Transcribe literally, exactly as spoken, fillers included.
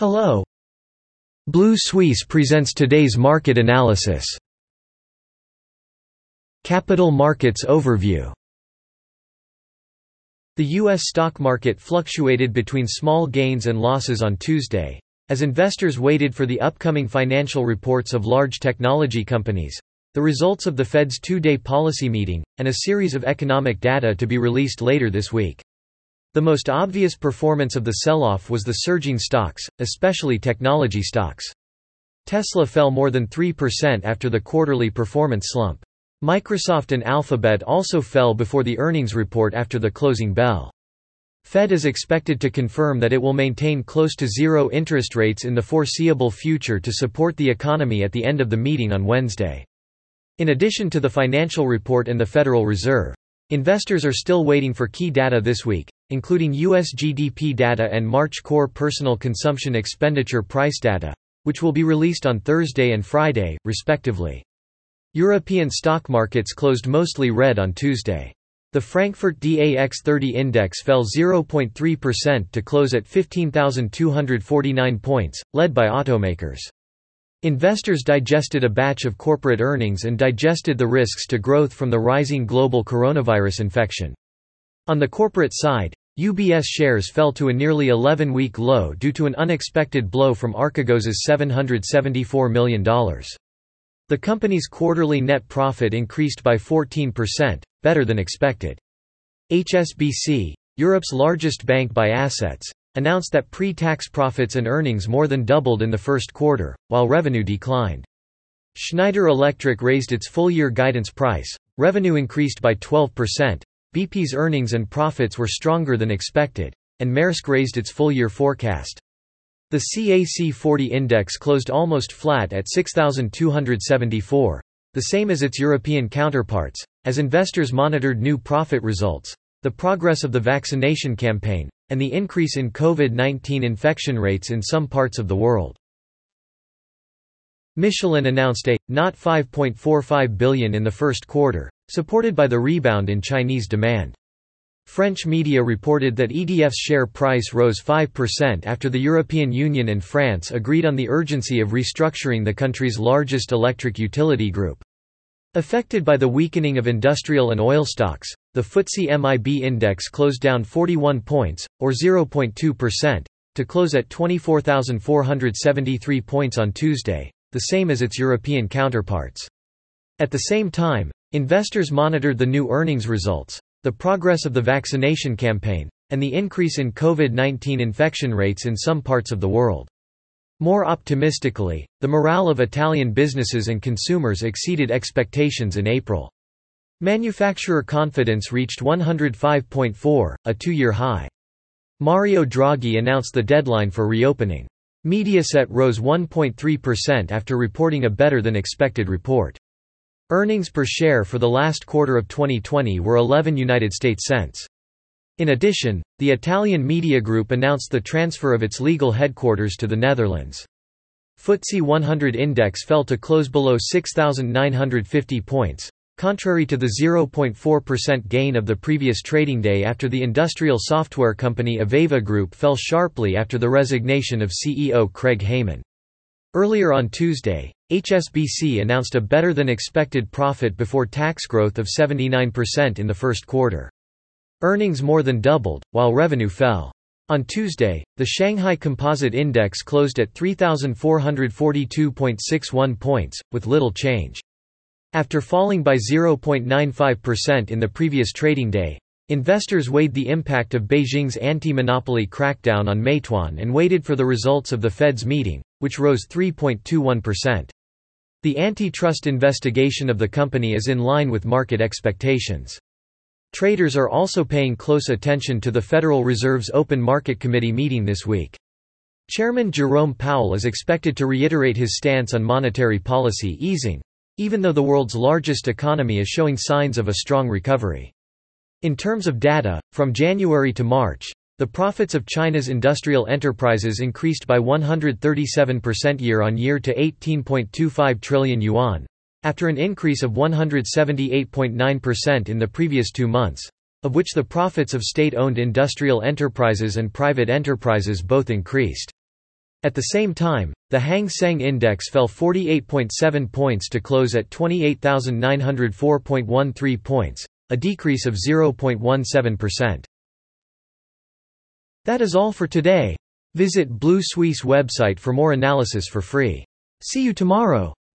Hello. Blue Suisse presents today's market analysis. Capital Markets Overview. The U S stock market fluctuated between small gains and losses on Tuesday, as investors waited for the upcoming financial reports of large technology companies, the results of the Fed's two-day policy meeting, and a series of economic data to be released later this week. The most obvious performance of the sell-off was the surging stocks, especially technology stocks. Tesla fell more than three percent after the quarterly performance slump. Microsoft and Alphabet also fell before the earnings report after the closing bell. Fed is expected to confirm that it will maintain close to zero interest rates in the foreseeable future to support the economy at the end of the meeting on Wednesday. In addition to the financial report and the Federal Reserve, investors are still waiting for key data this week, including U S G D P data and March core personal consumption expenditure price data, which will be released on Thursday and Friday, respectively. European stock markets closed mostly red on Tuesday. The Frankfurt D A X thirty index fell zero point three percent to close at fifteen thousand two hundred forty-nine points, led by automakers. Investors digested a batch of corporate earnings and digested the risks to growth from the rising global coronavirus infection. On the corporate side, U B S shares fell to a nearly eleven-week low due to an unexpected blow from Archegos's seven hundred seventy-four million dollars. The company's quarterly net profit increased by fourteen percent, better than expected. H S B C, Europe's largest bank by assets, announced that pre-tax profits and earnings more than doubled in the first quarter, while revenue declined. Schneider Electric raised its full-year guidance price. Revenue increased by twelve percent, B P's earnings and profits were stronger than expected, and Maersk raised its full-year forecast. The C A C forty index closed almost flat at six thousand two hundred seventy-four, the same as its European counterparts, as investors monitored new profit results, the progress of the vaccination campaign, and the increase in COVID nineteen infection rates in some parts of the world. Michelin announced a not five point four five billion dollars in the first quarter, supported by the rebound in Chinese demand. French media reported that E D F's share price rose five percent after the European Union and France agreed on the urgency of restructuring the country's largest electric utility group. Affected by the weakening of industrial and oil stocks, the F T S E M I B index closed down forty-one points, or zero point two percent, to close at twenty-four thousand four hundred seventy-three points on Tuesday, the same as its European counterparts. At the same time, investors monitored the new earnings results, the progress of the vaccination campaign, and the increase in COVID nineteen infection rates in some parts of the world. More optimistically, the morale of Italian businesses and consumers exceeded expectations in April. Manufacturer confidence reached one hundred five point four, a two-year high. Mario Draghi announced the deadline for reopening. Mediaset rose one point three percent after reporting a better-than-expected report. Earnings per share for the last quarter of twenty twenty were eleven United States cents. In addition, the Italian media group announced the transfer of its legal headquarters to the Netherlands. F T S E one hundred index fell to close below six thousand nine hundred fifty points, contrary to the zero point four percent gain of the previous trading day after the industrial software company Aveva Group fell sharply after the resignation of C E O Craig Heyman. Earlier on Tuesday, H S B C announced a better-than-expected profit before tax growth of seventy-nine percent in the first quarter. Earnings more than doubled, while revenue fell. On Tuesday, the Shanghai Composite Index closed at three thousand four hundred forty-two point six one points, with little change. After falling by zero point nine five percent in the previous trading day, investors weighed the impact of Beijing's anti-monopoly crackdown on Meituan and waited for the results of the Fed's meeting, which rose three point two one percent. The antitrust investigation of the company is in line with market expectations. Traders are also paying close attention to the Federal Reserve's Open Market Committee meeting this week. Chairman Jerome Powell is expected to reiterate his stance on monetary policy easing, even though the world's largest economy is showing signs of a strong recovery. In terms of data, from January to March, the profits of China's industrial enterprises increased by one hundred thirty-seven percent year-on-year to eighteen point two five trillion yuan, after an increase of one hundred seventy-eight point nine percent in the previous two months, of which the profits of state-owned industrial enterprises and private enterprises both increased. At the same time, the Hang Seng Index fell forty-eight point seven points to close at twenty-eight thousand nine hundred four point one three points, a decrease of zero point one seven percent. That is all for today. Visit Blue Suisse website for more analysis for free. See you tomorrow.